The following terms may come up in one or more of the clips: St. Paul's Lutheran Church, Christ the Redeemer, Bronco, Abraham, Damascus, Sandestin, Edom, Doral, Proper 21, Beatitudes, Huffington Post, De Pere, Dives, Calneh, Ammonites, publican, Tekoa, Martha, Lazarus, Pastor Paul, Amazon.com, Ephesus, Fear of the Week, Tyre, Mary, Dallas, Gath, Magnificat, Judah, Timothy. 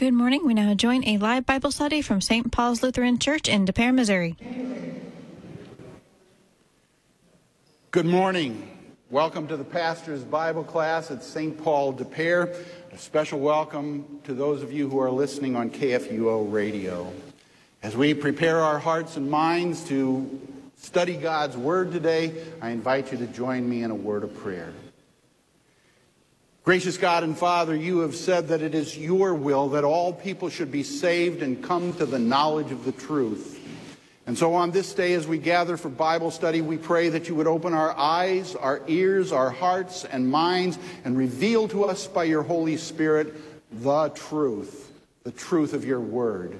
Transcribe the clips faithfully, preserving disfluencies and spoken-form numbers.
Good morning. We now join a live Bible study from Saint Paul's Lutheran Church in De Pere, Missouri. Good morning. Welcome to the pastor's Bible class at Saint Paul De Pere. A special welcome to those of you who are listening on K F U O Radio. As we prepare our hearts and minds to study God's Word today, I invite you to join me in a word of prayer. Gracious God and Father, you have said that it is your will that all people should be saved and come to the knowledge of the truth. And so on this day, as we gather for Bible study, we pray that you would open our eyes, our ears, our hearts, and minds, and reveal to us by your Holy Spirit the truth, the truth of your word.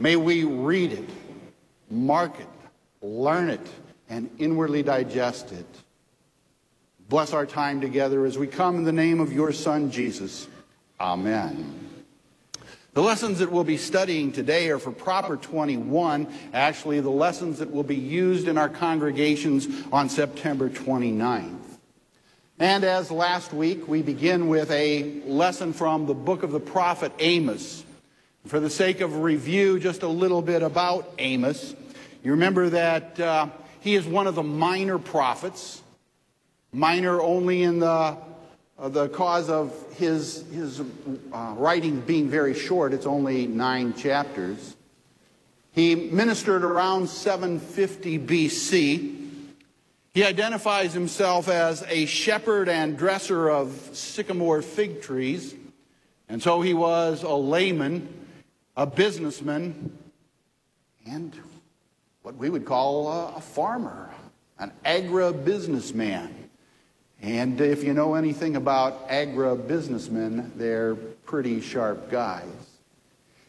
May we read it, mark it, learn it, and inwardly digest it. Bless our time together as we come in the name of your Son, Jesus. Amen. The lessons that we'll be studying today are for Proper twenty-one, actually the lessons that will be used in our congregations on September twenty-ninth. And as last week, we begin with a lesson from the book of the prophet Amos. For the sake of review, just a little bit about Amos. You remember that uh, he is one of the minor prophets, minor only in the Uh, the cause of his, his uh, writing being very short. It's only nine chapters. He ministered around seven fifty B C. He identifies himself as a shepherd and dresser of sycamore fig trees. And so he was a layman, a businessman, and what we would call a, a farmer, an agribusinessman. And if you know anything about agribusinessmen, they're pretty sharp guys.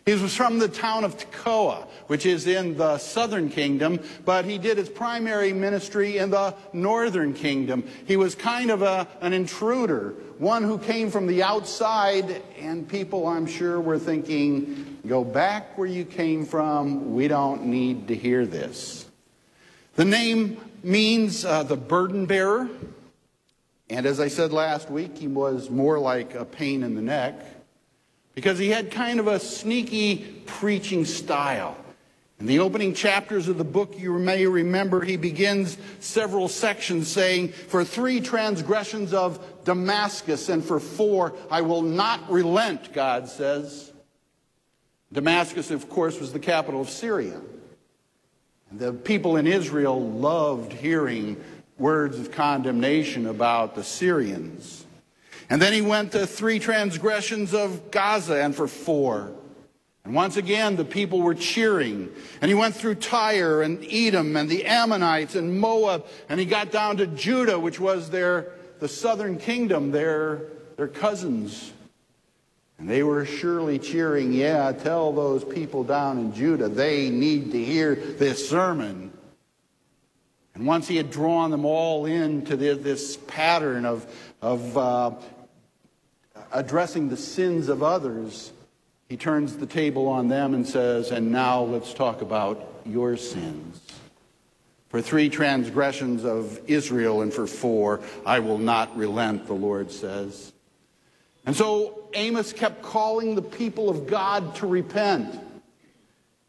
He was from the town of Tekoa, which is in the southern kingdom, but he did his primary ministry in the northern kingdom. He was kind of a, an intruder, one who came from the outside, and people, I'm sure, were thinking, go back where you came from. We don't need to hear this. The name means uh, the burden bearer. And as I said last week, he was more like a pain in the neck because he had kind of a sneaky preaching style. In the opening chapters of the book, you may remember, he begins several sections saying, "For three transgressions of Damascus and for four, I will not relent," God says. Damascus, of course, was the capital of Syria. And the people in Israel loved hearing words of condemnation about the Syrians. And then he went to three transgressions of Gaza and for four. And once again, the people were cheering. And he went through Tyre and Edom and the Ammonites and Moab. And he got down to Judah, which was their, the southern kingdom, their, their cousins. And they were surely cheering, yeah, tell those people down in Judah, they need to hear this sermon. And once he had drawn them all into the, this pattern of, of uh, addressing the sins of others, he turns the table on them and says, and now let's talk about your sins. For three transgressions of Israel and for four, I will not relent, the Lord says. And so Amos kept calling the people of God to repent.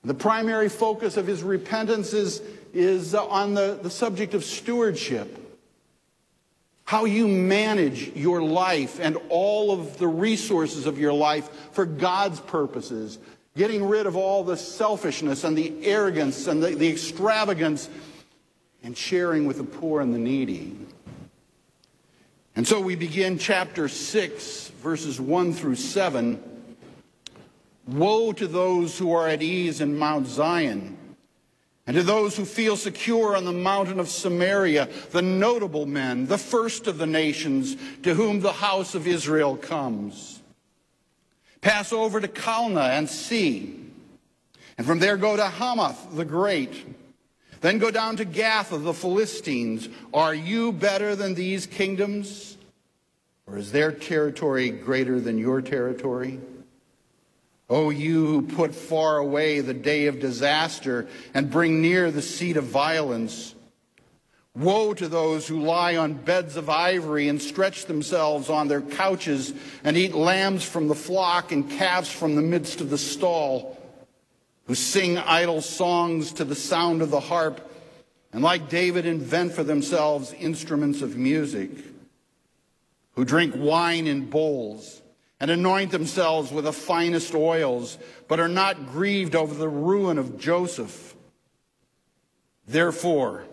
The primary focus of his repentance is is on the, the subject of stewardship. How you manage your life and all of the resources of your life for God's purposes. Getting rid of all the selfishness and the arrogance and the, the extravagance and sharing with the poor and the needy. And so we begin chapter six, verses one through seven. Woe to those who are at ease in Mount Zion, and to those who feel secure on the mountain of Samaria, the notable men, the first of the nations, to whom the house of Israel comes. Pass over to Calneh and see, and from there go to Hamath the great. Then go down to Gath of the Philistines. Are you better than these kingdoms? Or is their territory greater than your territory? O you who put far away the day of disaster and bring near the seat of violence, Woe to those who lie on beds of ivory and stretch themselves on their couches and eat lambs from the flock and calves from the midst of the stall, who sing idle songs to the sound of the harp, and like David invent for themselves instruments of music, who drink wine in bowls and anoint themselves with the finest oils, but are not grieved over the ruin of Joseph. Therefore,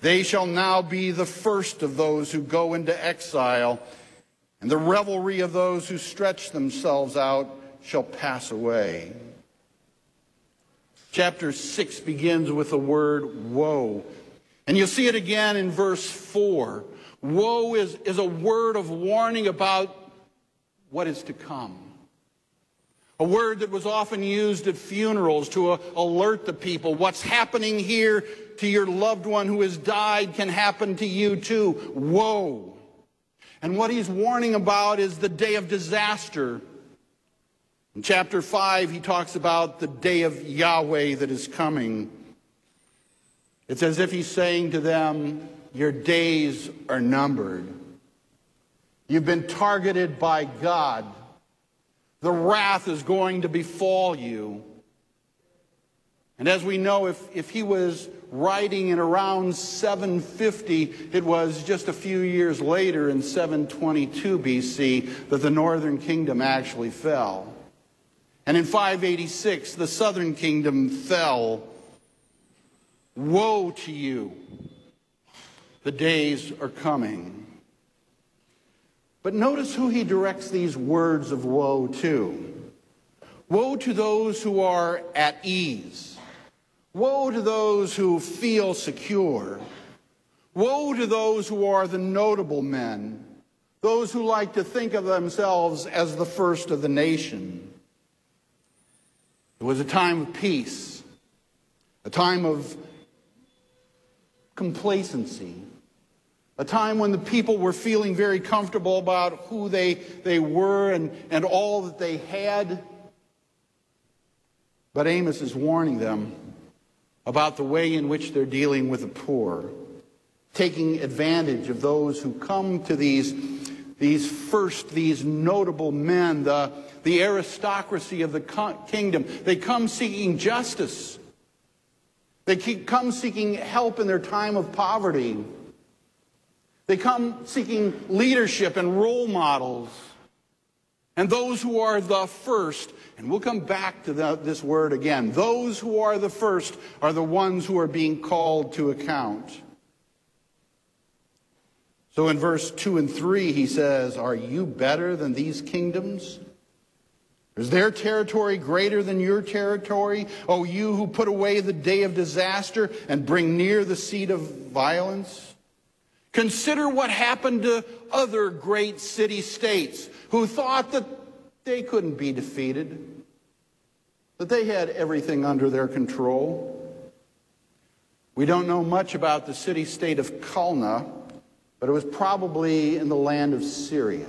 they shall now be the first of those who go into exile, and the revelry of those who stretch themselves out shall pass away. Chapter six begins with the word woe. And you'll see it again in verse four. Woe is, is a word of warning about what is to come. A word that was often used at funerals to uh, alert the people. What's happening here to your loved one who has died can happen to you too. Woe. And what he's warning about is the day of disaster. In chapter five, he talks about the day of Yahweh that is coming. It's as if he's saying to them, your days are numbered. You've been targeted by God. The wrath is going to befall you. And as we know, if, if he was writing in around seven fifty, it was just a few years later in seven twenty-two B C that the northern kingdom actually fell. And in five eighty-six, the southern kingdom fell. Woe to you. The days are coming. But notice who he directs these words of woe to. Woe to those who are at ease. Woe to those who feel secure. Woe to those who are the notable men, those who like to think of themselves as the first of the nation. It was a time of peace, a time of complacency, a time when the people were feeling very comfortable about who they, they were and, and all that they had. But Amos is warning them about the way in which they're dealing with the poor, taking advantage of those who come to these, these first, these notable men, the The aristocracy of the kingdom. They come seeking justice. They come seeking help in their time of poverty. They come seeking leadership and role models. And those who are the first, and we'll come back to the, this word again, those who are the first are the ones who are being called to account. So in verse two and three he says, are you better than these kingdoms? Is their territory greater than your territory? O you who put away the day of disaster and bring near the seat of violence? Consider what happened to other great city-states who thought that they couldn't be defeated, that they had everything under their control. We don't know much about the city-state of Calneh, but it was probably in the land of Syria.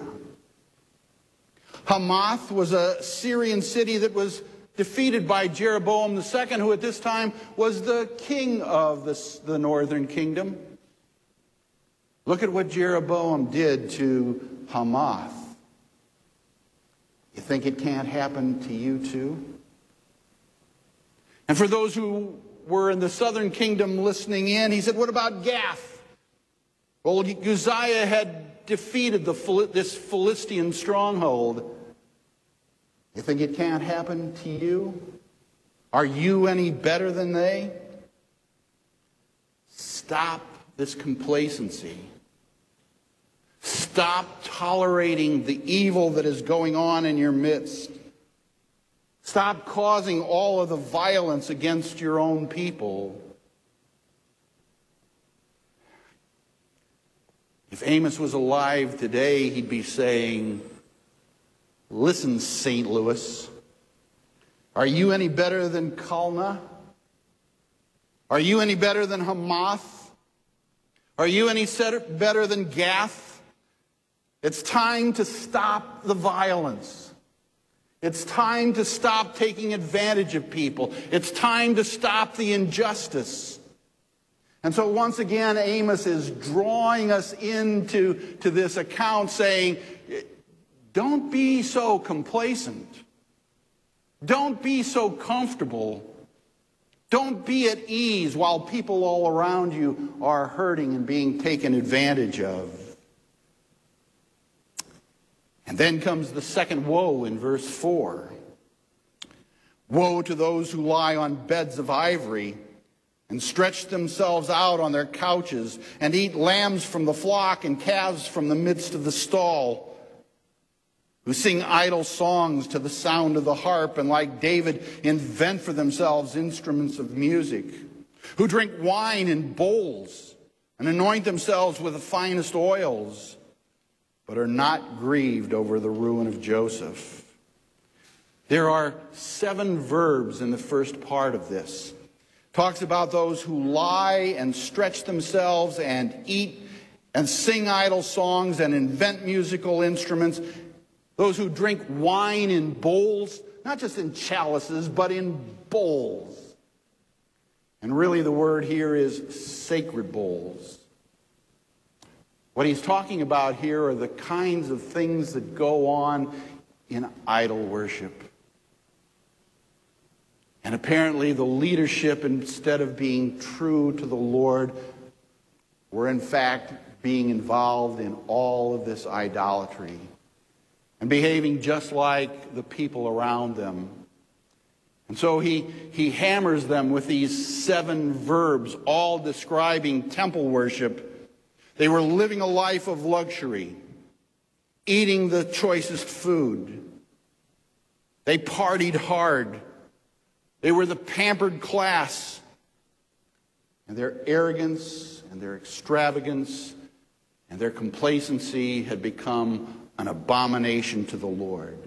Hamath was a Syrian city that was defeated by Jeroboam the Second, who at this time was the king of the, the northern kingdom. Look at what Jeroboam did to Hamath. You think it can't happen to you too? And for those who were in the southern kingdom listening in, he said, what about Gath? Well, Uzziah had defeated the, this Philistine stronghold. You think it can't happen to you? Are you any better than they? Stop this complacency. Stop tolerating the evil that is going on in your midst. Stop causing all of the violence against your own people. If Amos was alive today, he'd be saying, listen, Saint Louis, are you any better than Calneh? Are you any better than Hamath? Are you any better than Gath? It's time to stop the violence. It's time to stop taking advantage of people. It's time to stop the injustice. And so once again, Amos is drawing us into to this account saying, don't be so complacent. Don't be so comfortable. Don't be at ease while people all around you are hurting and being taken advantage of. And then comes the second woe in verse four. Woe to those who lie on beds of ivory and stretch themselves out on their couches and eat lambs from the flock and calves from the midst of the stall, who sing idle songs to the sound of the harp and, like David, invent for themselves instruments of music, who drink wine in bowls and anoint themselves with the finest oils, but are not grieved over the ruin of Joseph. There are seven verbs in the first part of this. Talks about those who lie and stretch themselves and eat and sing idle songs and invent musical instruments. Those who drink wine in bowls, not just in chalices, but in bowls. And really the word here is sacred bowls. What he's talking about here are the kinds of things that go on in idol worship. And apparently the leadership, instead of being true to the Lord, were in fact being involved in all of this idolatry and behaving just like the people around them. And so he, he hammers them with these seven verbs, all describing temple worship. They were living a life of luxury, eating the choicest food. They partied hard. They were the pampered class, and their arrogance and their extravagance and their complacency had become an abomination to the Lord.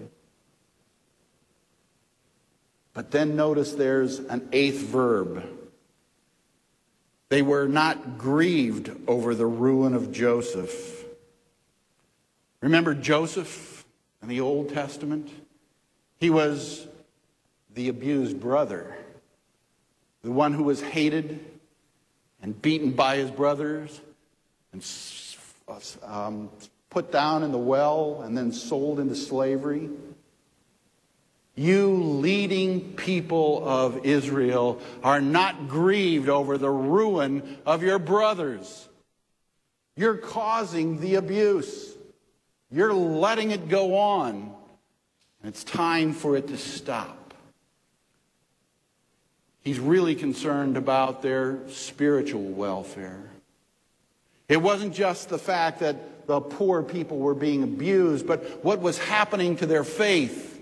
But then notice there's an eighth verb. They were not grieved over the ruin of Joseph. Remember Joseph in the Old Testament? He was the abused brother, the one who was hated and beaten by his brothers and um, put down in the well and then sold into slavery. You leading people of Israel are not grieved over the ruin of your brothers. You're causing the abuse. You're letting it go on. And it's time for it to stop. He's really concerned about their spiritual welfare. It wasn't just the fact that the poor people were being abused, but what was happening to their faith.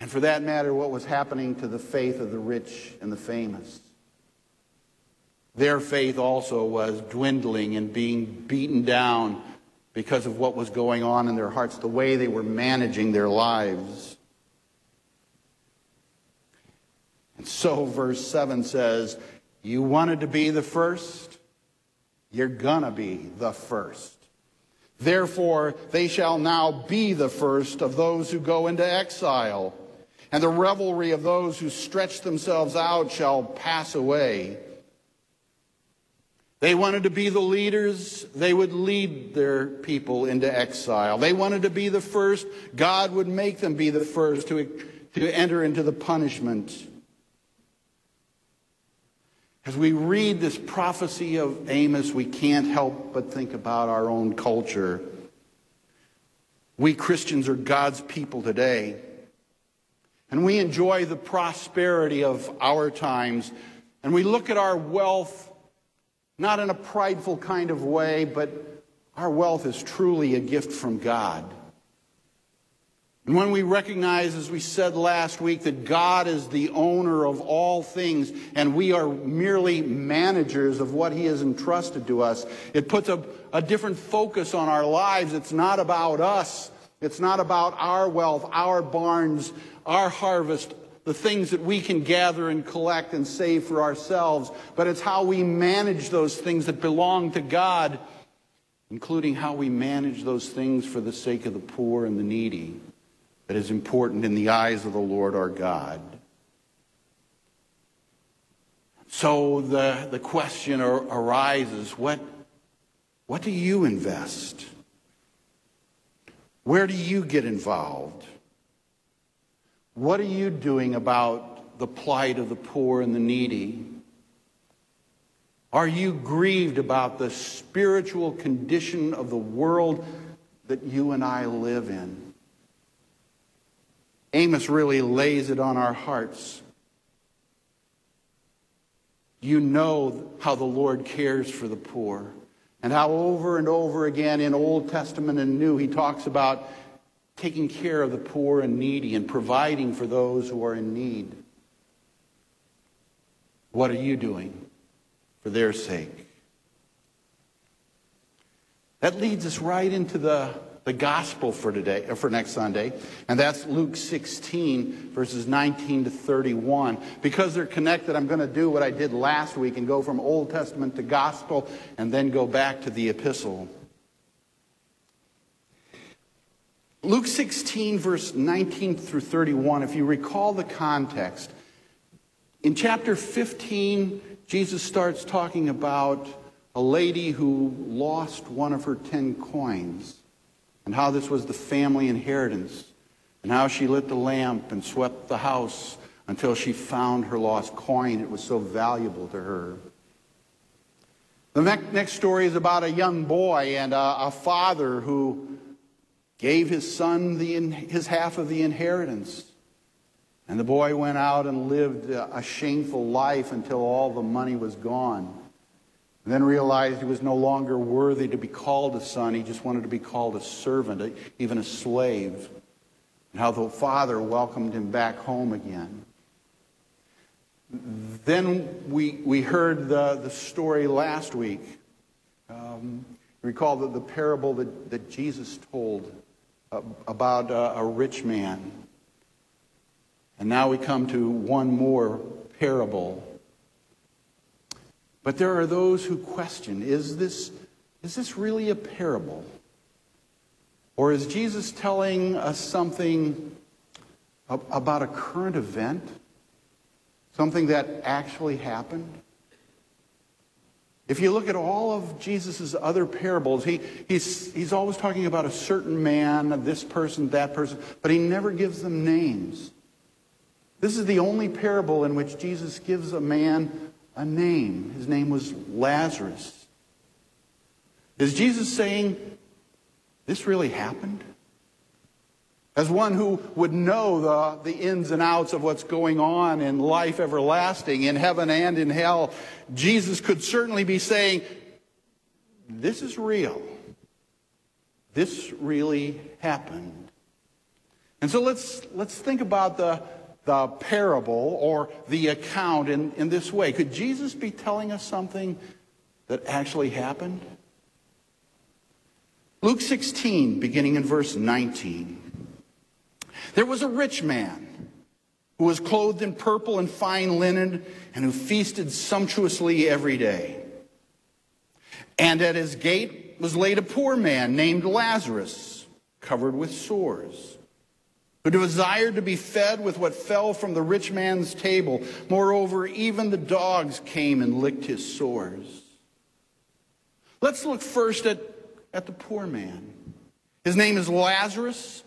And for that matter, what was happening to the faith of the rich and the famous. Their faith also was dwindling and being beaten down because of what was going on in their hearts, the way they were managing their lives. And so verse seven says, you wanted to be the first, you're gonna be the first. Therefore, they shall now be the first of those who go into exile, and the revelry of those who stretch themselves out shall pass away. They wanted to be the leaders, they would lead their people into exile. They wanted to be the first, God would make them be the first to, to enter into the punishment. As we read this prophecy of Amos, we can't help but think about our own culture. We Christians are God's people today, and we enjoy the prosperity of our times, and we look at our wealth not in a prideful kind of way, but our wealth is truly a gift from God. And when we recognize, as we said last week, that God is the owner of all things and we are merely managers of what he has entrusted to us, it puts a, a different focus on our lives. It's not about us. It's not about our wealth, our barns, our harvest, the things that we can gather and collect and save for ourselves, but it's how we manage those things that belong to God, including how we manage those things for the sake of the poor and the needy. That is important in the eyes of the Lord our God. So the, the question ar- arises, what, what do you invest? Where do you get involved? What are you doing about the plight of the poor and the needy? Are you grieved about the spiritual condition of the world that you and I live in? Amos really lays it on our hearts. You know how the Lord cares for the poor, and how over and over again in Old Testament and New he talks about taking care of the poor and needy and providing for those who are in need. What are you doing for their sake? That leads us right into the, the gospel for today, for next Sunday, and that's Luke sixteen, verses nineteen to thirty-one. Because they're connected, I'm going to do what I did last week and go from Old Testament to gospel and then go back to the epistle. Luke sixteen, verse nineteen through thirty-one, if you recall the context, in chapter fifteen, Jesus starts talking about a lady who lost one of her ten coins, and how this was the family inheritance, and how she lit the lamp and swept the house until she found her lost coin. It was so valuable to her. The next story is about a young boy and a, a father who gave his son the, his half of the inheritance. And the boy went out and lived a shameful life until all the money was gone. And then realized he was no longer worthy to be called a son. He just wanted to be called a servant, even a slave. And how the father welcomed him back home again. Then we, we heard the, the story last week. Um, recall the, the parable that, that Jesus told about a, a rich man. And now we come to one more parable. But there are those who question, is this, is this really a parable? Or is Jesus telling us something about a current event? Something that actually happened? If you look at all of Jesus' other parables, he, he's, he's always talking about a certain man, this person, that person, but he never gives them names. This is the only parable in which Jesus gives a man a name. His name was Lazarus. Is Jesus saying, this really happened? As one who would know the, the ins and outs of what's going on in life everlasting, in heaven and in hell, Jesus could certainly be saying, this is real. This really happened. And so let's, let's think about the, the parable or the account in, in this way. Could Jesus be telling us something that actually happened? Luke sixteen, beginning in verse nineteen. There was a rich man who was clothed in purple and fine linen and who feasted sumptuously every day. And at his gate was laid a poor man named Lazarus, covered with sores, who desired to be fed with what fell from the rich man's table. Moreover, even the dogs came and licked his sores. Let's look first at, at the poor man. His name is Lazarus.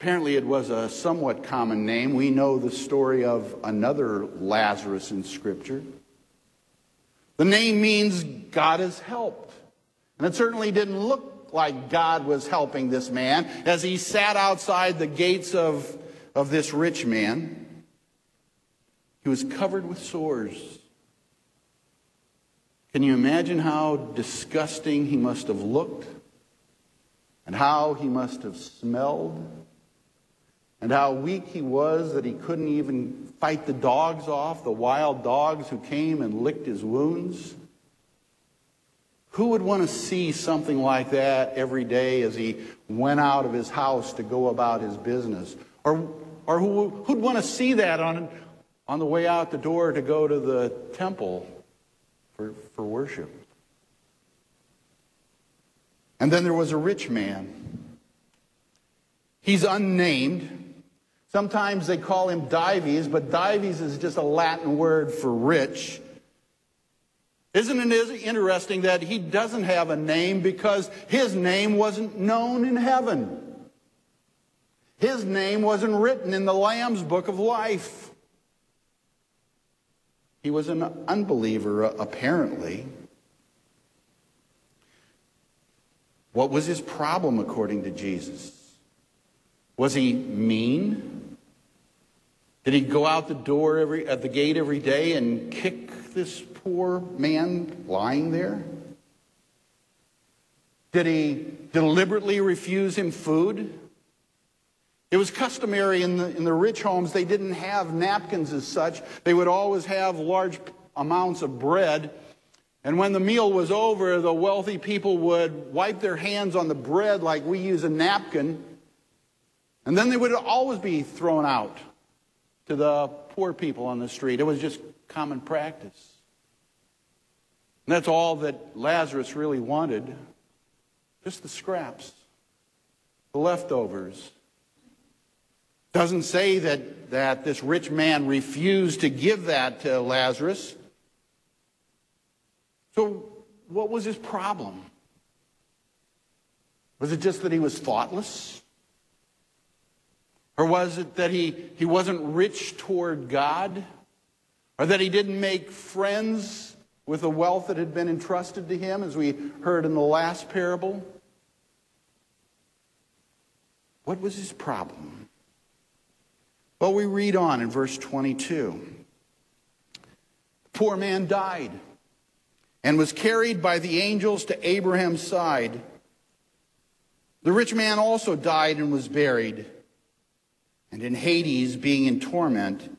Apparently it was a somewhat common name. We know the story of another Lazarus in Scripture. The name means God has helped. And it certainly didn't look like God was helping this man as he sat outside the gates of, of this rich man. He was covered with sores. Can you imagine how disgusting he must have looked? And how he must have smelled? And how weak he was that he couldn't even fight the dogs off, the wild dogs who came and licked his wounds. Who would want to see something like that every day as he went out of his house to go about his business? Or, or who who'd want to see that on, on the way out the door to go to the temple for, for worship? And then there was a rich man. He's unnamed. Sometimes they call him Dives, but Dives is just a Latin word for rich. Isn't it interesting that he doesn't have a name because his name wasn't known in heaven? His name wasn't written in the Lamb's Book of Life. He was an unbeliever, apparently. What was his problem, according to Jesus? Was he mean? Did he go out the door every, at the gate every day and kick this poor man lying there? Did he deliberately refuse him food? It was customary in the, in the rich homes, they didn't have napkins as such. They would always have large amounts of bread. And when the meal was over, the wealthy people would wipe their hands on the bread like we use a napkin. And then they would always be thrown out to the poor people on the street. It was just common practice. And that's all that Lazarus really wanted. Just the scraps, the leftovers. Doesn't say that, that this rich man refused to give that to Lazarus. So what was his problem? Was it just that he was thoughtless? Or was it that he, he wasn't rich toward God? Or that he didn't make friends with the wealth that had been entrusted to him, as we heard in the last parable? What was his problem? Well, we read on in verse twenty-two. The poor man died and was carried by the angels to Abraham's side. The rich man also died and was buried. And in Hades, being in torment,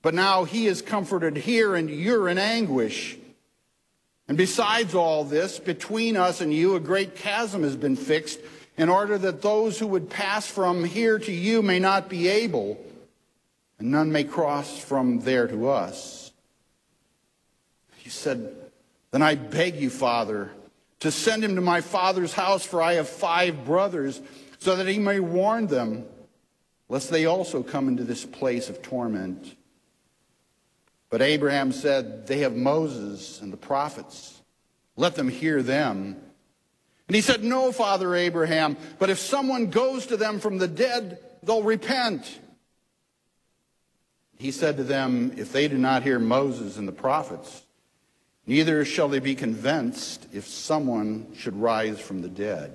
But now he is comforted here, and you're in anguish. And besides all this, between us and you a great chasm has been fixed, in order that those who would pass from here to you may not be able, and none may cross from there to us." He said, "Then I beg you, Father, to send him to my father's house, for I have five brothers, so that he may warn them, lest they also come into this place of torment." But Abraham said, "They have Moses and the prophets. Let them hear them." And he said, "No, Father Abraham, but if someone goes to them from the dead, they'll repent." He said to them, "If they do not hear Moses and the prophets, neither shall they be convinced if someone should rise from the dead."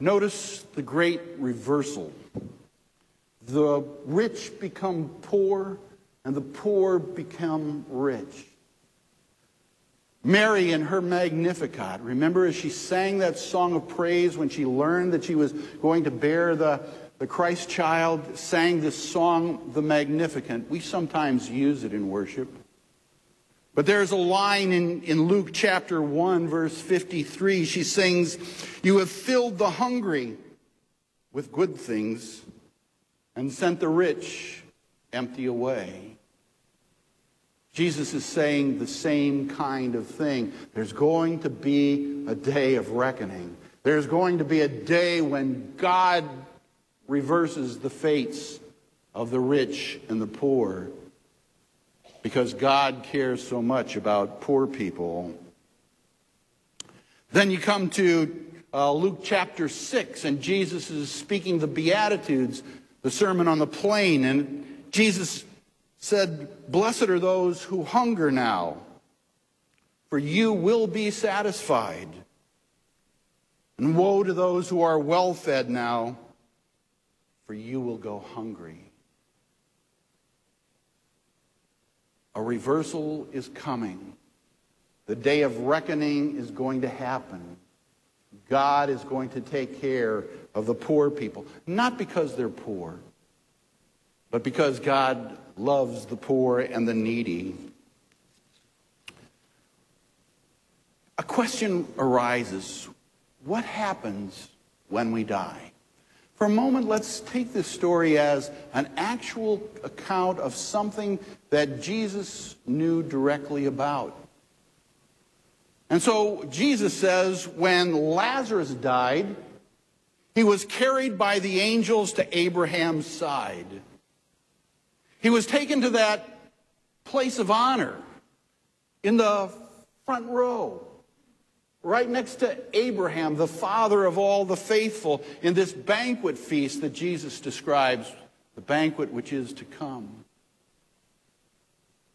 Notice the great reversal. The rich become poor, and the poor become rich. Mary in her Magnificat, remember as she sang that song of praise when she learned that she was going to bear the, the Christ child, sang this song, the Magnificat. We sometimes use it in worship. But there's a line in, in Luke chapter one, verse fifty-three. She sings, "You have filled the hungry with good things and sent the rich empty away." Jesus is saying the same kind of thing. There's going to be a day of reckoning. There's going to be a day when God reverses the fates of the rich and the poor, because God cares so much about poor people. Then you come to uh, Luke chapter six, and Jesus is speaking the Beatitudes, the Sermon on the Plain, and Jesus said, "Blessed are those who hunger now, for you will be satisfied. And woe to those who are well-fed now, for you will go hungry." A reversal is coming. The day of reckoning is going to happen. God is going to take care of the poor people. Not because they're poor, but because God loves the poor and the needy. A question arises, what happens when we die? For a moment, let's take this story as an actual account of something that Jesus knew directly about. And so Jesus says, when Lazarus died, he was carried by the angels to Abraham's side. He was taken to that place of honor in the front row, right next to Abraham, the father of all the faithful, in this banquet feast that Jesus describes, the banquet which is to come.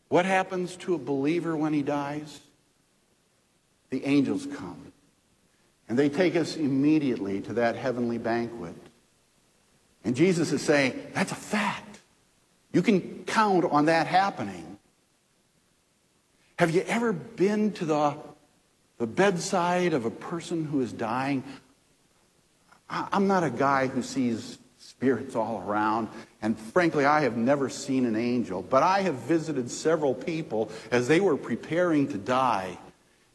What happens to a believer when he dies? The angels come, and they take us immediately to that heavenly banquet. And Jesus is saying, that's a fact. You can count on that happening. Have you ever been to the The bedside of a person who is dying? I'm not a guy who sees spirits all around, and frankly, I have never seen an angel, but I have visited several people as they were preparing to die.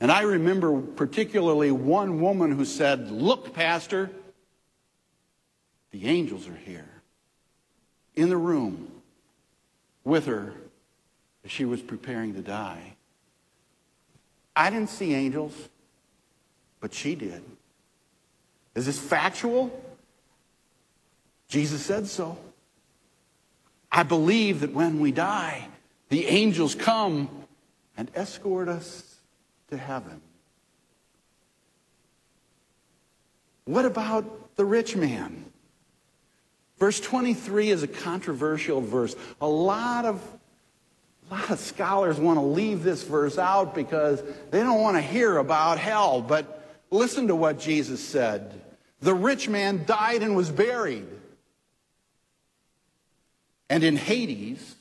And I remember particularly one woman who said, "Look, Pastor, the angels are here," in the room with her as she was preparing to die. I didn't see angels, but she did. Is this factual? Jesus said so. I believe that when we die, the angels come and escort us to heaven. What about the rich man? Verse twenty-three is a controversial verse. A lot of A lot of scholars want to leave this verse out because they don't want to hear about hell. But listen to what Jesus said. The rich man died and was buried. And in Hades,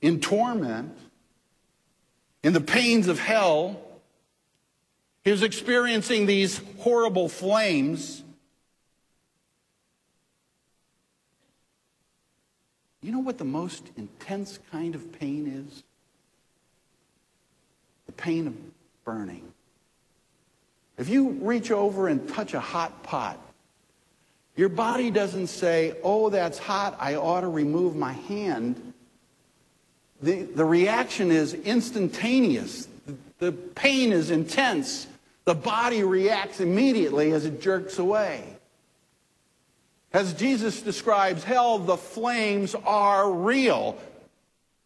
in torment, in the pains of hell, he was experiencing these horrible flames. You know what the most intense kind of pain is? The pain of burning. If you reach over and touch a hot pot, your body doesn't say, "Oh, that's hot, I ought to remove my hand." The, the reaction is instantaneous. The, the pain is intense. The body reacts immediately as it jerks away. As Jesus describes hell, the flames are real.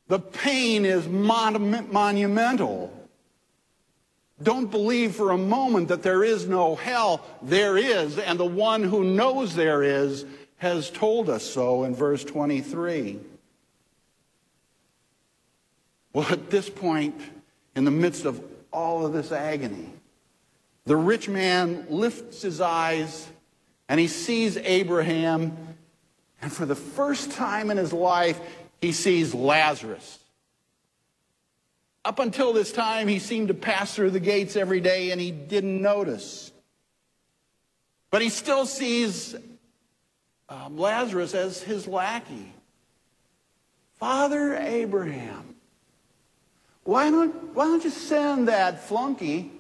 The pain is mon- monumental. Don't believe for a moment that there is no hell. There is, and the one who knows there is has told us so in verse twenty-three. Well, at this point, in the midst of all of this agony, the rich man lifts his eyes and he sees Abraham, and for the first time in his life, he sees Lazarus. Up until this time, he seemed to pass through the gates every day, and he didn't notice. But he still sees um, Lazarus as his lackey. Father Abraham, why don't, why don't you send that flunky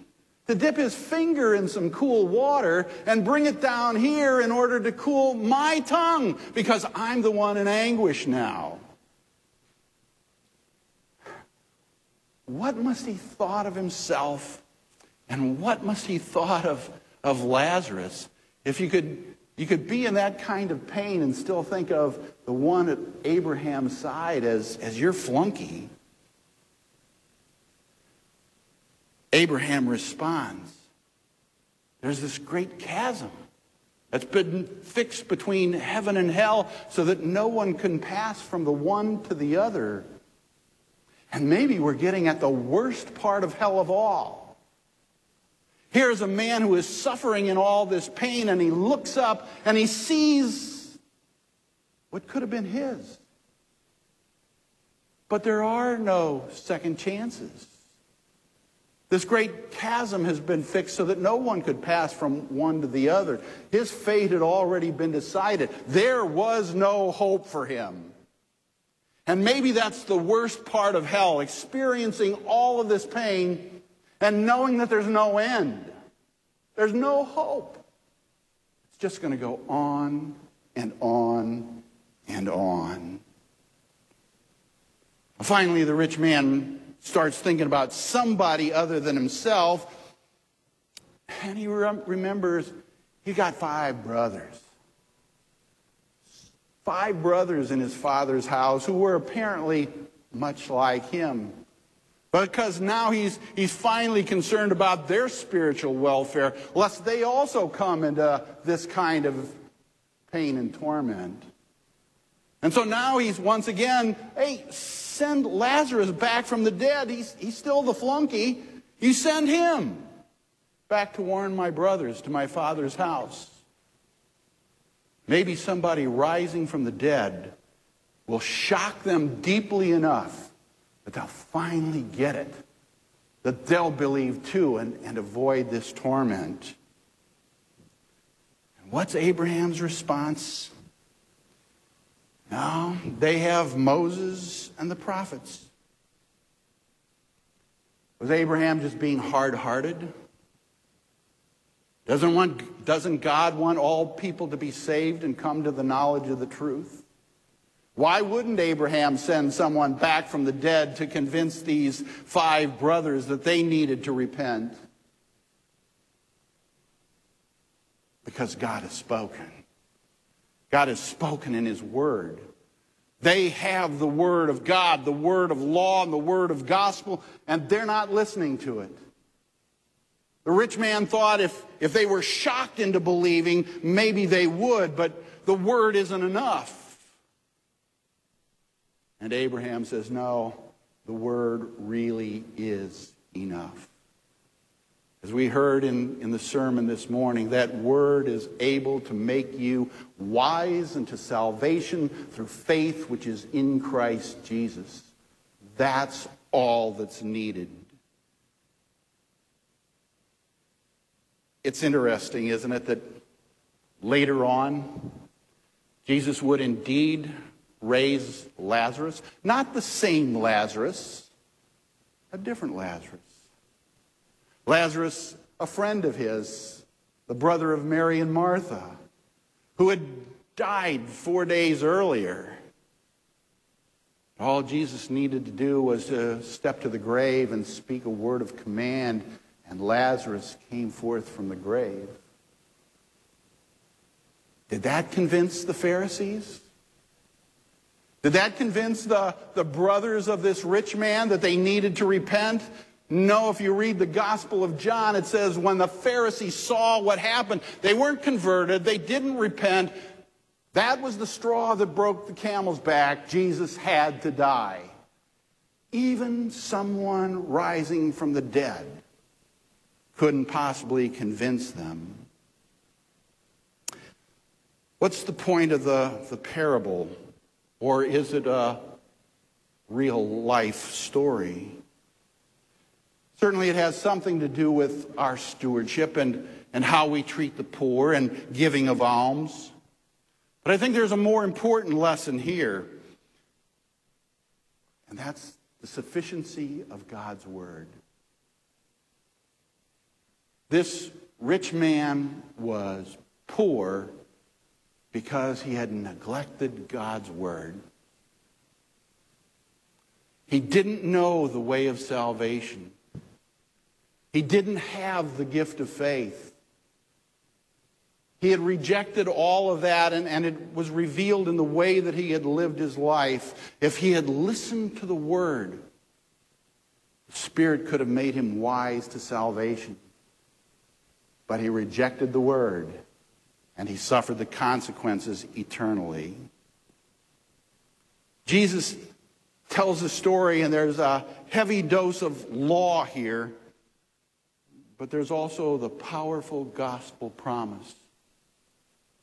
to dip his finger in some cool water and bring it down here in order to cool my tongue, because I'm the one in anguish now? What must he thought of himself, and what must he thought of, of Lazarus, if you could, you could be in that kind of pain and still think of the one at Abraham's side as, as your flunky? Abraham responds. There's this great chasm that's been fixed between heaven and hell so that no one can pass from the one to the other. And maybe we're getting at the worst part of hell of all. Here's a man who is suffering in all this pain, and he looks up and he sees what could have been his. But there are no second chances. This great chasm has been fixed so that no one could pass from one to the other. His fate had already been decided. There was no hope for him. And maybe that's the worst part of hell, experiencing all of this pain and knowing that there's no end. There's no hope. It's just going to go on and on and on. Finally, the rich man starts thinking about somebody other than himself. And he rem- remembers he got five brothers. Five brothers in his father's house who were apparently much like him. Because now he's, he's finally concerned about their spiritual welfare, lest they also come into this kind of pain and torment. And so now he's once again, hey, send Lazarus back from the dead. He's, he's still the flunky. You send him back to warn my brothers, to my father's house. Maybe somebody rising from the dead will shock them deeply enough that they'll finally get it, that they'll believe too and, and avoid this torment. And what's Abraham's response? No, they have Moses and the prophets. Was Abraham just being hard-hearted? Doesn't want, doesn't God want all people to be saved and come to the knowledge of the truth? Why wouldn't Abraham send someone back from the dead to convince these five brothers that they needed to repent? Because God has spoken. God has spoken in his word. They have the word of God, the word of law, and the word of gospel, and they're not listening to it. The rich man thought if, if they were shocked into believing, maybe they would, but the word isn't enough. And Abraham says, no, the word really is enough. As we heard in, in the sermon this morning, that word is able to make you wise unto salvation through faith which is in Christ Jesus. That's all that's needed. It's interesting, isn't it, that later on, Jesus would indeed raise Lazarus, not the same Lazarus, a different Lazarus. Lazarus, a friend of his, the brother of Mary and Martha, who had died four days earlier. All Jesus needed to do was to step to the grave and speak a word of command, and Lazarus came forth from the grave. Did that convince the Pharisees? Did that convince the, the brothers of this rich man that they needed to repent? No, if you read the Gospel of John, it says when the Pharisees saw what happened, they weren't converted, they didn't repent. That was the straw that broke the camel's back. Jesus had to die. Even someone rising from the dead couldn't possibly convince them. What's the point of the, the parable? Or is it a real life story? Certainly it has something to do with our stewardship and, and how we treat the poor and giving of alms. But I think there's a more important lesson here. And that's the sufficiency of God's word. This rich man was poor because he had neglected God's word. He didn't know the way of salvation. He didn't have the gift of faith. He had rejected all of that, and, and it was revealed in the way that he had lived his life. If he had listened to the word, the Spirit could have made him wise to salvation. But he rejected the word, and he suffered the consequences eternally. Jesus tells a story, and there's a heavy dose of law here. But there's also the powerful gospel promise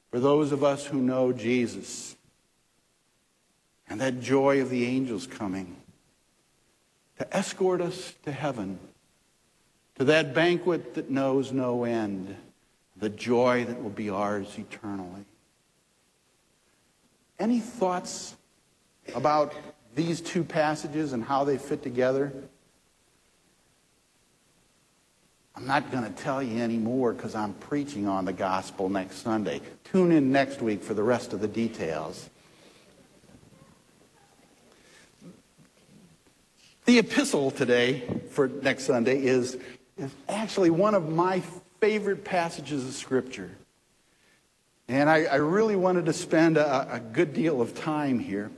for those of us who know Jesus and that joy of the angels coming to escort us to heaven to that banquet that knows no end, the joy that will be ours eternally. Any thoughts about these two passages and how they fit together? I'm not going to tell you any more because I'm preaching on the gospel next Sunday. Tune in next week for the rest of the details. The epistle today for next Sunday is, is actually one of my favorite passages of Scripture. And I, I really wanted to spend a, a good deal of time here.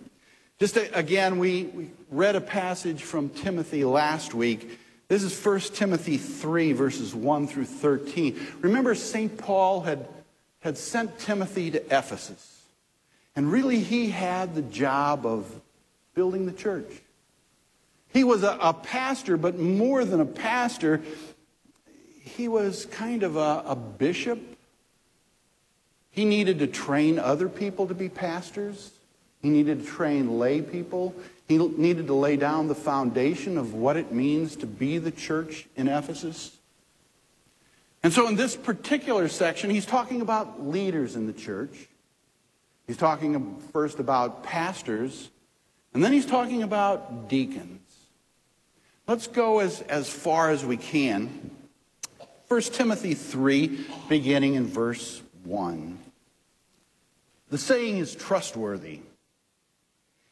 Just to, again, we, we read a passage from Timothy last week. This is First Timothy three, verses one through thirteen. Remember, Saint Paul had, had sent Timothy to Ephesus. And really, he had the job of building the church. He was a, a pastor, but more than a pastor, he was kind of a, a bishop. He needed to train other people to be pastors. He needed to train lay people. He needed to lay down the foundation of what it means to be the church in Ephesus. And so in this particular section, he's talking about leaders in the church. He's talking first about pastors, and then he's talking about deacons. Let's go as, as far as we can. First Timothy three, beginning in verse one. The saying is trustworthy.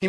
He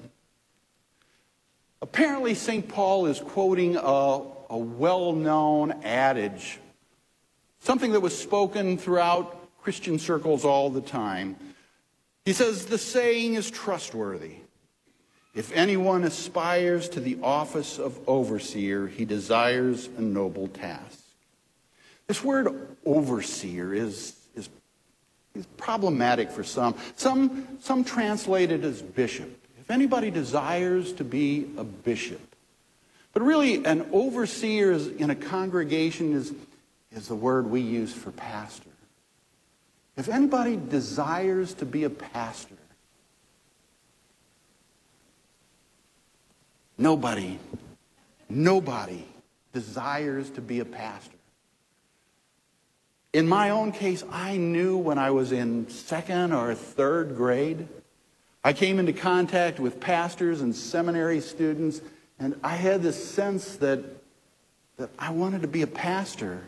Apparently, Saint Paul is quoting a, a well-known adage, something that was spoken throughout Christian circles all the time. He says, the saying is trustworthy. If anyone aspires to the office of overseer, he desires a noble task. This word overseer is, is, is problematic for some. Some, some translate it as bishop. Anybody desires to be a bishop. But really, an overseer is, in a congregation is, is the word we use for pastor. If anybody desires to be a pastor, nobody, nobody desires to be a pastor. In my own case, I knew when I was in second or third grade, I came into contact with pastors and seminary students, and I had this sense that, that I wanted to be a pastor.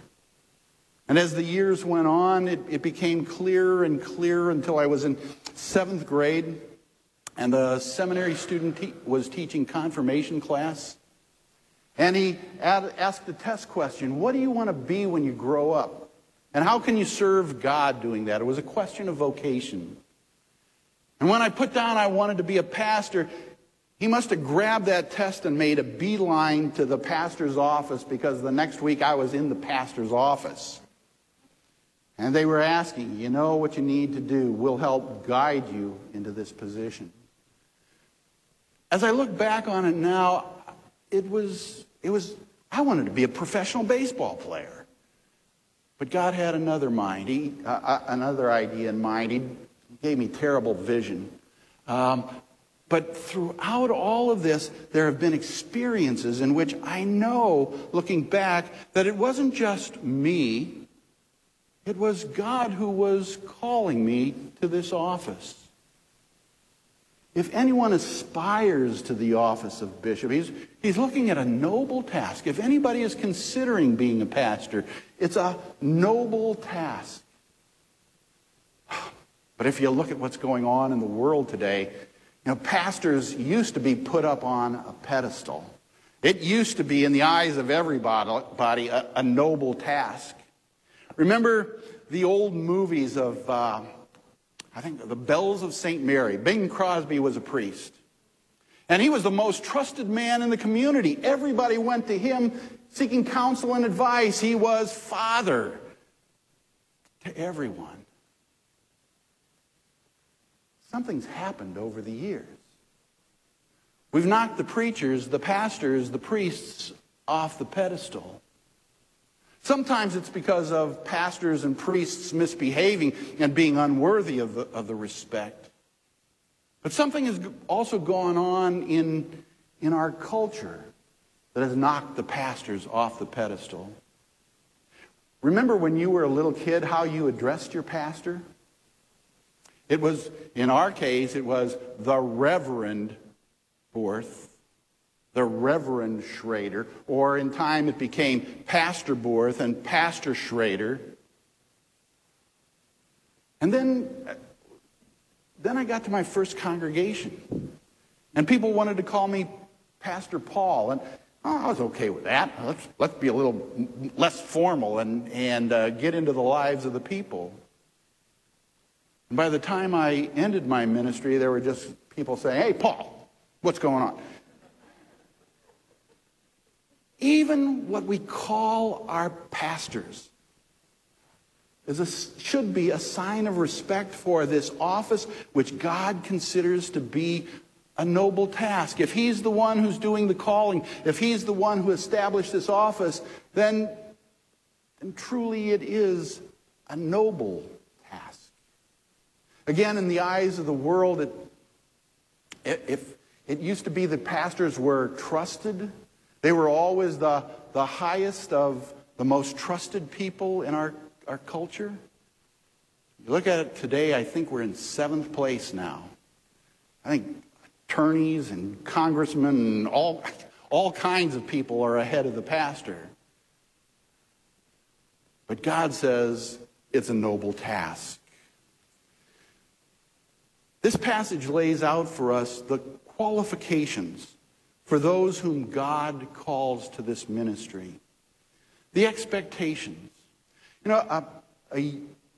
And as the years went on, it, it became clearer and clearer until I was in seventh grade, and a seminary student te- was teaching confirmation class. And he ad- asked the test question, what do you want to be when you grow up? And how can you serve God doing that? It was a question of vocation. And when I put down I wanted to be a pastor, he must have grabbed that test and made a beeline to the pastor's office, because the next week I was in the pastor's office. And they were asking, you know what you need to do. We'll help guide you into this position. As I look back on it now, it was, it was I wanted to be a professional baseball player. But God had another mind, he, uh, another idea in mind. He gave me terrible vision. Um, but throughout all of this, there have been experiences in which I know, looking back, that it wasn't just me. It was God who was calling me to this office. If anyone aspires to the office of bishop, he's, he's looking at a noble task. If anybody is considering being a pastor, it's a noble task. But if you look at what's going on in the world today, you know, pastors used to be put up on a pedestal. It used to be, in the eyes of everybody, a, a noble task. Remember the old movies of... Uh, I think the Bells of Saint Mary. Bing Crosby was a priest. And he was the most trusted man in the community. Everybody went to him seeking counsel and advice. He was father to everyone. Something's happened over the years. We've knocked the preachers, the pastors, the priests off the pedestal. Sometimes it's because of pastors and priests misbehaving and being unworthy of the, of the respect. But something has also gone on in, in our culture that has knocked the pastors off the pedestal. Remember when you were a little kid how you addressed your pastor? It was, in our case, it was the Reverend Borth. The Reverend Schrader, or in time it became Pastor Borth and Pastor Schrader. And then, then I got to my first congregation, and people wanted to call me Pastor Paul, and oh, I was okay with that. Let's, let's be a little less formal and, and uh, get into the lives of the people. And by the time I ended my ministry, there were just people saying, "Hey, Paul, what's going on?" Even what we call our pastors is a, should be a sign of respect for this office which God considers to be a noble task. If he's the one who's doing the calling, if he's the one who established this office, then, then truly it is a noble task. Again, in the eyes of the world, it, it, if, it used to be that pastors were trusted. They were always the, the highest of the most trusted people in our, our culture. You look at it today, I think we're in seventh place now. I think attorneys and congressmen and all, all kinds of people are ahead of the pastor. But God says it's a noble task. This passage lays out for us the qualifications for those whom God calls to this ministry. The expectations. You know, a, a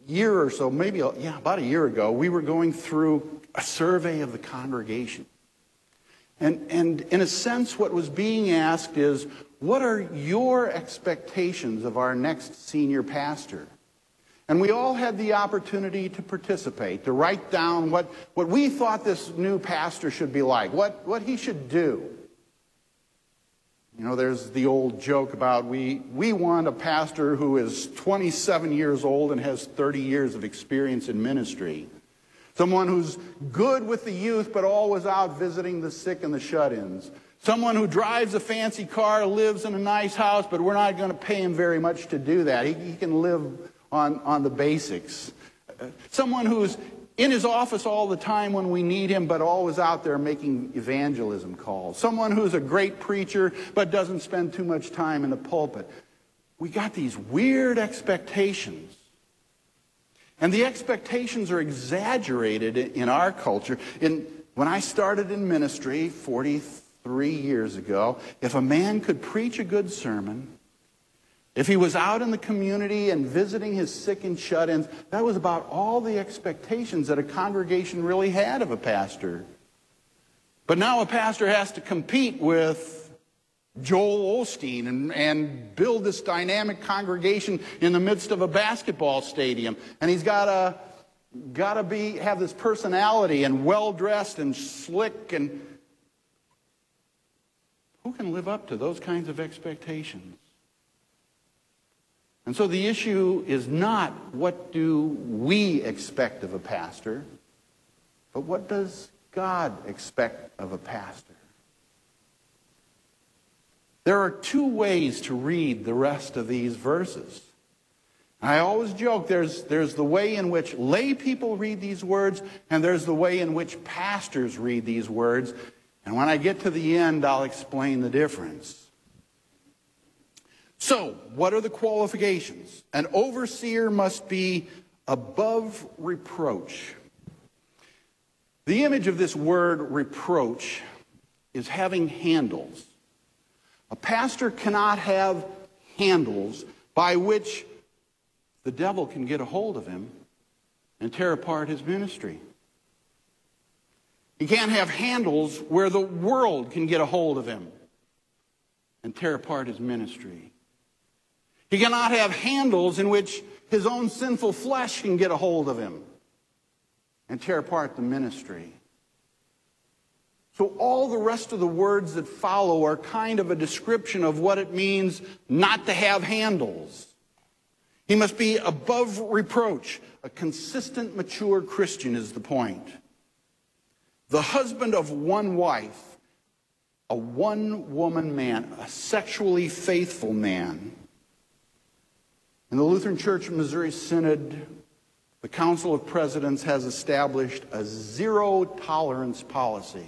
year or so, maybe, a, yeah, about a year ago, we were going through a survey of the congregation. And, and in a sense, what was being asked is, what are your expectations of our next senior pastor? And we all had the opportunity to participate, to write down what, what we thought this new pastor should be like, what, what he should do. You know, there's the old joke about we, we want a pastor who is twenty-seven years old and has thirty years of experience in ministry. Someone who's good with the youth but always out visiting the sick and the shut-ins. Someone who drives a fancy car, lives in a nice house, but we're not going to pay him very much to do that. He, he can live on, on the basics. Someone who's in his office all the time when we need him, but always out there making evangelism calls. Someone who's a great preacher, but doesn't spend too much time in the pulpit. We got these weird expectations. And the expectations are exaggerated in our culture. In, when I started in ministry forty-three years ago, if a man could preach a good sermon, if he was out in the community and visiting his sick and shut-ins, that was about all the expectations that a congregation really had of a pastor. But now a pastor has to compete with Joel Osteen and, and build this dynamic congregation in the midst of a basketball stadium. And he's got to gotta be have this personality and well-dressed and slick. And who can live up to those kinds of expectations? And so the issue is not what do we expect of a pastor, but what does God expect of a pastor? There are two ways to read the rest of these verses. I always joke, there's, there's the way in which lay people read these words, and there's the way in which pastors read these words. And when I get to the end, I'll explain the difference. So, what are the qualifications? An overseer must be above reproach. The image of this word reproach is having handles. A pastor cannot have handles by which the devil can get a hold of him and tear apart his ministry. He can't have handles where the world can get a hold of him and tear apart his ministry. He cannot have handles in which his own sinful flesh can get a hold of him and tear apart the ministry. So all the rest of the words that follow are kind of a description of what it means not to have handles. He must be above reproach. A consistent, mature Christian is the point. The husband of one wife, a one-woman man, a sexually faithful man. In the Lutheran Church of Missouri Synod, the Council of Presidents has established a zero-tolerance policy.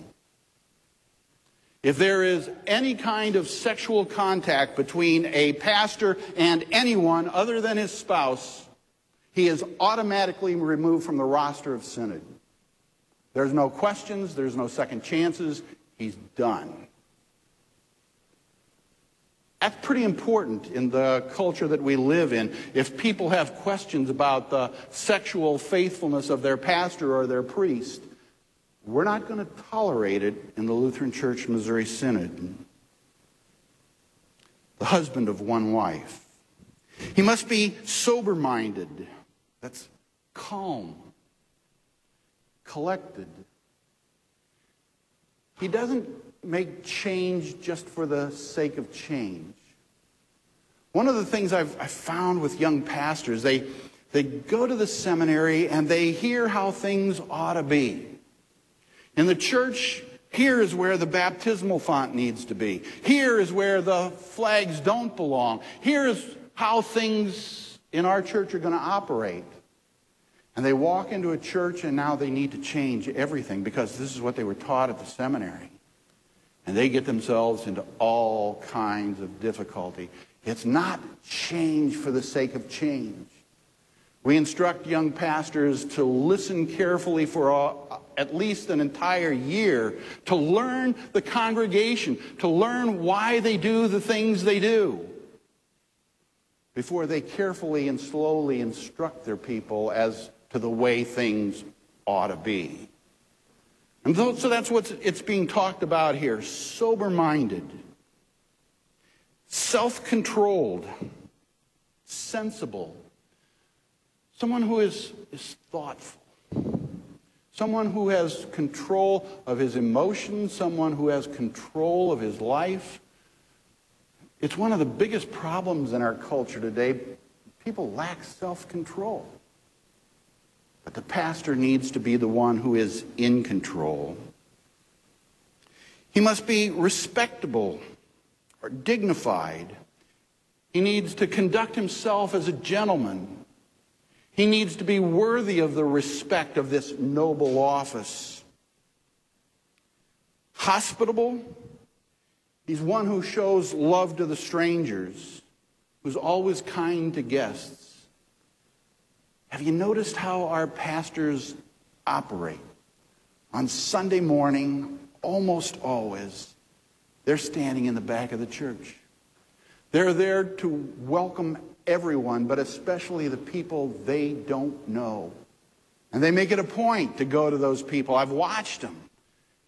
If there is any kind of sexual contact between a pastor and anyone other than his spouse, he is automatically removed from the roster of synod. There's no questions, there's no second chances, he's done. That's pretty important in the culture that we live in. If people have questions about the sexual faithfulness of their pastor or their priest, we're not going to tolerate it in the Lutheran Church Missouri Synod. The husband of one wife. He must be sober-minded. That's calm. Collected. He doesn't make change just for the sake of change. One of the things I've, I've found with young pastors, they, they go to the seminary and they hear how things ought to be. In the church, here is where the baptismal font needs to be. Here is where the flags don't belong. Here is how things in our church are going to operate. And they walk into a church and now they need to change everything because this is what they were taught at the seminary. And they get themselves into all kinds of difficulty. It's not change for the sake of change. We instruct young pastors to listen carefully for all, at least an entire year, to learn the congregation, to learn why they do the things they do, before they carefully and slowly instruct their people as to the way things ought to be. And so that's what it's being talked about here, sober-minded, self-controlled, sensible, someone who is, is thoughtful. Someone who has control of his emotions, someone who has control of his life. It's one of the biggest problems in our culture today. People lack self-control. But the pastor needs to be the one who is in control. He must be respectable or dignified. He needs to conduct himself as a gentleman. He needs to be worthy of the respect of this noble office. Hospitable. He's one who shows love to the strangers, who's always kind to guests. Have you noticed how our pastors operate? On Sunday morning, almost always, they're standing in the back of the church. They're there to welcome everyone, but especially the people they don't know. And they make it a point to go to those people. I've watched them.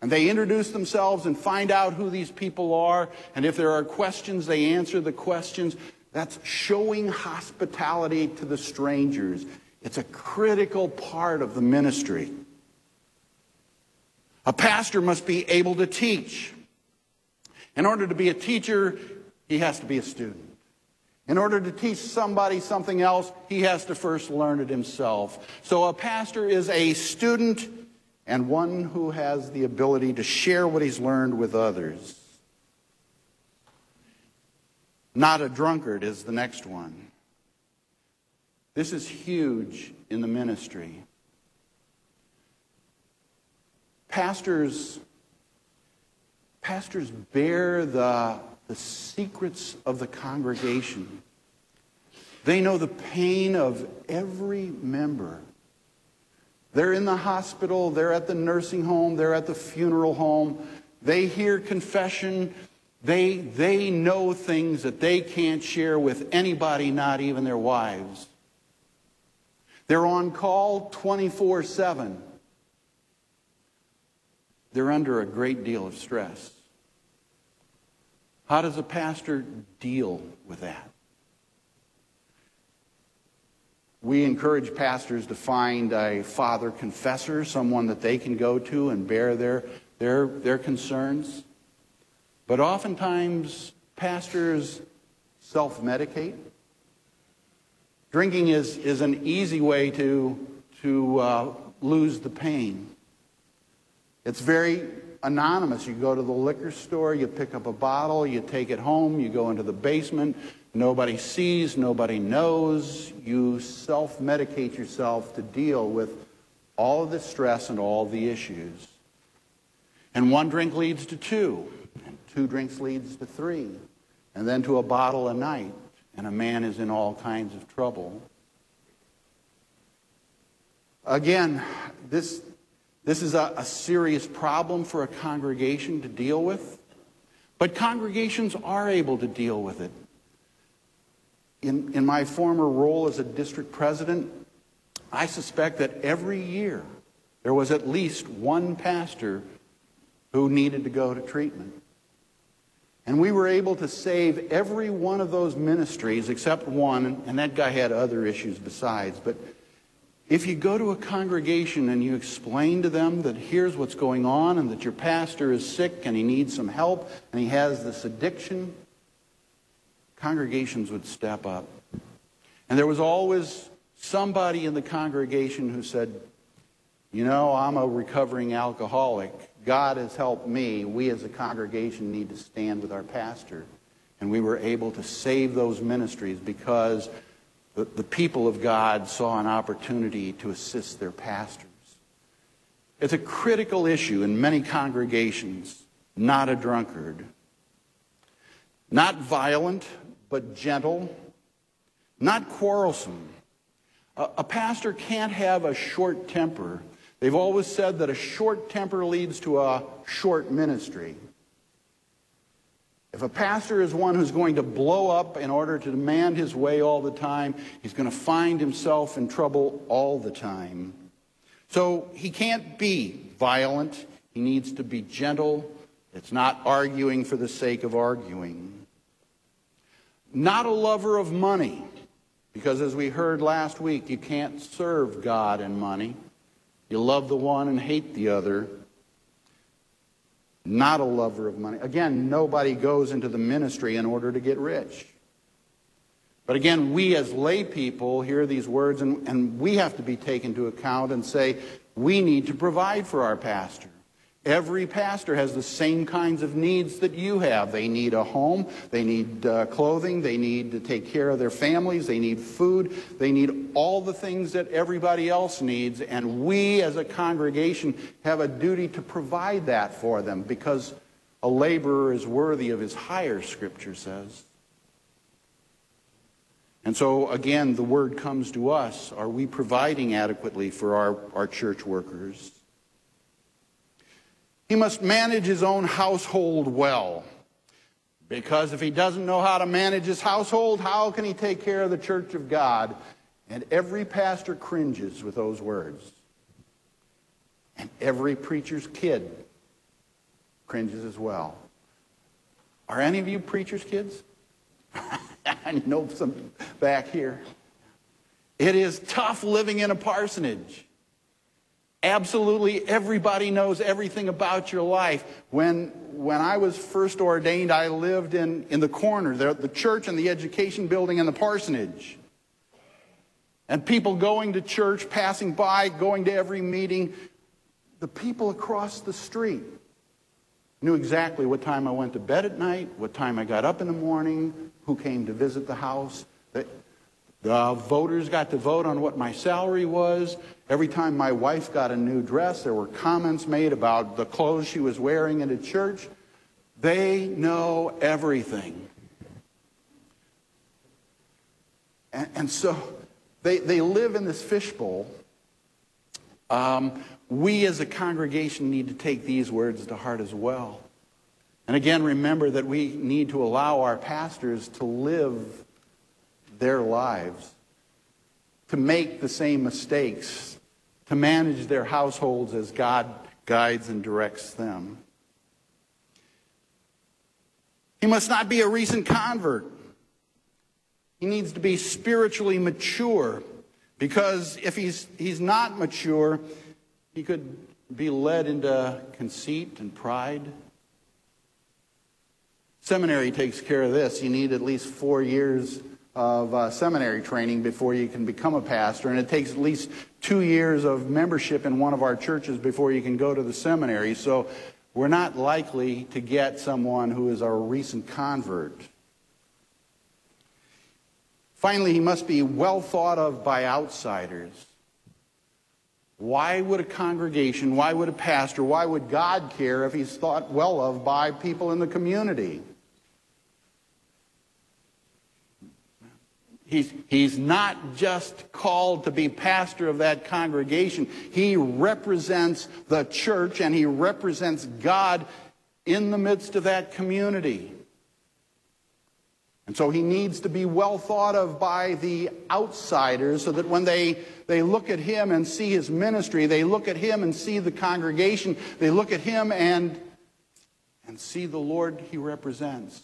And they introduce themselves and find out who these people are. And if there are questions, they answer the questions. That's showing hospitality to the strangers. It's a critical part of the ministry. A pastor must be able to teach. In order to be a teacher, he has to be a student. In order to teach somebody something else, he has to first learn it himself. So a pastor is a student and one who has the ability to share what he's learned with others. Not a drunkard is the next one. This is huge in the ministry. Pastors, pastors bear the, the secrets of the congregation. They know the pain of every member. They're in the hospital, they're at the nursing home, they're at the funeral home. They hear confession. They, they know things that they can't share with anybody, not even their wives. They're on call twenty-four seven. They're under a great deal of stress. How does a pastor deal with that? We encourage pastors to find a father confessor, someone that they can go to and bear their, their, their concerns. But oftentimes, pastors self-medicate. Drinking is, is an easy way to, to uh, lose the pain. It's very anonymous. You go to the liquor store, you pick up a bottle, you take it home, you go into the basement. Nobody sees, nobody knows. You self-medicate yourself to deal with all of the stress and all the issues. And one drink leads to two, and two drinks leads to three, and then to a bottle a night, and a man is in all kinds of trouble. Again, this... This is a, a serious problem for a congregation to deal with, but congregations are able to deal with it. In, in my former role as a district president, I suspect that every year there was at least one pastor who needed to go to treatment. And we were able to save every one of those ministries except one, and that guy had other issues besides, but if you go to a congregation and you explain to them that here's what's going on and that your pastor is sick and he needs some help and he has this addiction, congregations would step up. And there was always somebody in the congregation who said, you know, I'm a recovering alcoholic. God has helped me. We as a congregation need to stand with our pastor. And we were able to save those ministries because the people of God saw an opportunity to assist their pastors. It's a critical issue in many congregations. Not a drunkard. Not violent, but gentle. Not quarrelsome. A, a pastor can't have a short temper. They've always said that a short temper leads to a short ministry. If a pastor is one who's going to blow up in order to demand his way all the time, he's going to find himself in trouble all the time. So he can't be violent. He needs to be gentle. It's not arguing for the sake of arguing. Not a lover of money, because as we heard last week, you can't serve God and money. You love the one and hate the other. Not a lover of money. Again, nobody goes into the ministry in order to get rich. But again, we as lay people hear these words and, and we have to be taken into account and say, we need to provide for our pastor. Every pastor has the same kinds of needs that you have. They need a home, they need uh, clothing, they need to take care of their families, they need food, they need all the things that everybody else needs, and we as a congregation have a duty to provide that for them because a laborer is worthy of his hire, Scripture says. And so, again, the word comes to us. Are we providing adequately for our, our church workers? He must manage his own household well, because if he doesn't know how to manage his household, how can he take care of the church of God? And every pastor cringes with those words. And every preacher's kid cringes as well. Are any of you preacher's kids? I know some back here. It is tough living in a parsonage. Absolutely everybody knows everything about your life. When, when I was first ordained, I lived in, in the corner, the, the church and the education building and the parsonage. And people going to church, passing by, going to every meeting. The people across the street knew exactly what time I went to bed at night, what time I got up in the morning, who came to visit the house. The, The voters got to vote on what my salary was. Every time my wife got a new dress, there were comments made about the clothes she was wearing in a church. They know everything. And, and so they, they live in this fishbowl. Um, we as a congregation need to take these words to heart as well. And again, remember that we need to allow our pastors to live their lives, to make the same mistakes, to manage their households as God guides and directs them. He must not be a recent convert. He needs to be spiritually mature, because if he's, he's not mature, he could be led into conceit and pride. Seminary takes care of this. You need at least four years of uh, seminary training before you can become a pastor, and it takes at least two years of membership in one of our churches before you can go to the seminary. So we're not likely to get someone who is a recent convert. Finally, he must be well thought of by outsiders. Why would a congregation, why would a pastor, why would God care if he's thought well of by people in the community? He's, he's not just called to be pastor of that congregation. He represents the church, and he represents God in the midst of that community. And so he needs to be well thought of by the outsiders, so that when they, they look at him and see his ministry, they look at him and see the congregation, they look at him and, and see the Lord he represents.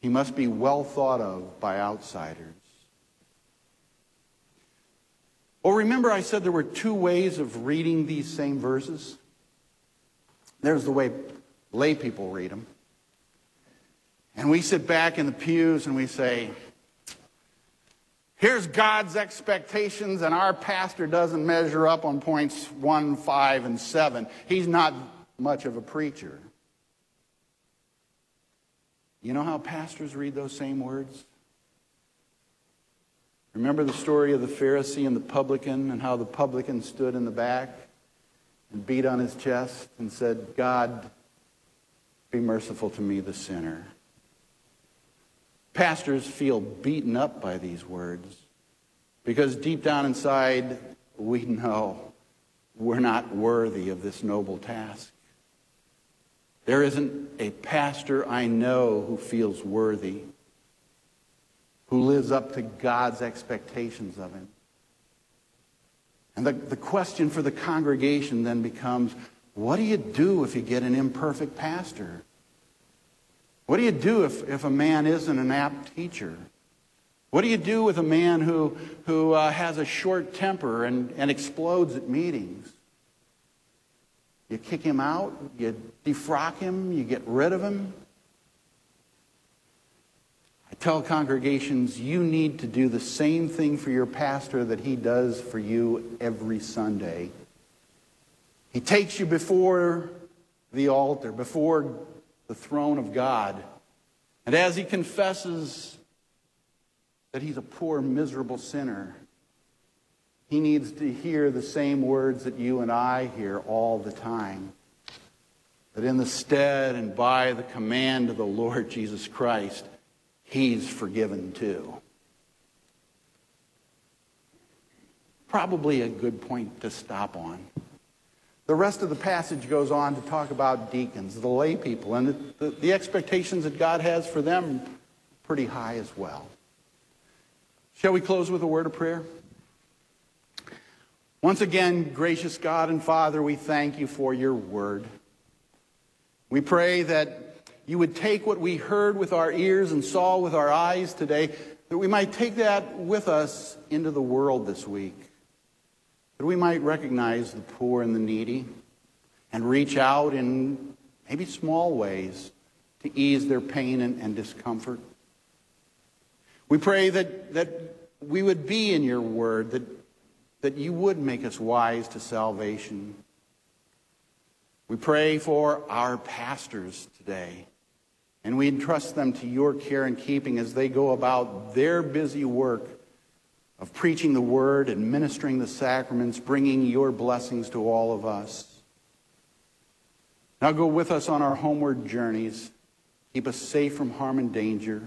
He must be well thought of by outsiders. Well, remember I said there were two ways of reading these same verses? There's the way lay people read them. And we sit back in the pews and we say, here's God's expectations, and our pastor doesn't measure up on points one, five, and seven. He's not much of a preacher. You know how pastors read those same words? Remember the story of the Pharisee and the publican, and how the publican stood in the back and beat on his chest and said, God, be merciful to me, the sinner. Pastors feel beaten up by these words, because deep down inside, we know we're not worthy of this noble task. There isn't a pastor I know who feels worthy, who lives up to God's expectations of him. And the, the question for the congregation then becomes, what do you do if you get an imperfect pastor? What do you do if, if a man isn't an apt teacher? What do you do with a man who, who uh, has a short temper and, and explodes at meetings? You kick him out, you defrock him, you get rid of him. I tell congregations, you need to do the same thing for your pastor that he does for you every Sunday. He takes you before the altar, before the throne of God. And as he confesses that he's a poor, miserable sinner, he needs to hear the same words that you and I hear all the time. That in the stead and by the command of the Lord Jesus Christ, he's forgiven too. Probably a good point to stop on. The rest of the passage goes on to talk about deacons, the lay people, and the, the, the expectations that God has for them are pretty high as well. Shall we close with a word of prayer? Once again, gracious God and Father, we thank you for your word. We pray that you would take what we heard with our ears and saw with our eyes today, that we might take that with us into the world this week, that we might recognize the poor and the needy and reach out in maybe small ways to ease their pain and, and discomfort. We pray that, that we would be in your word, that that you would make us wise to salvation. We pray for our pastors today, And we entrust them to your care and keeping as they go about their busy work of preaching the word, administering the sacraments, bringing your blessings to all of us. Now go with us on our homeward journeys. Keep us safe from harm and danger.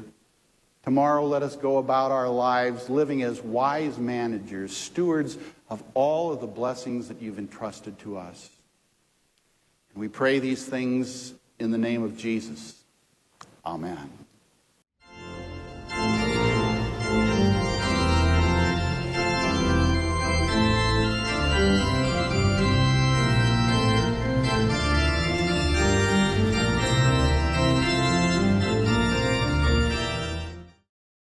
Tomorrow let us go about our lives living as wise managers, stewards of all of the blessings that you've entrusted to us. And we pray these things in the name of Jesus. Amen.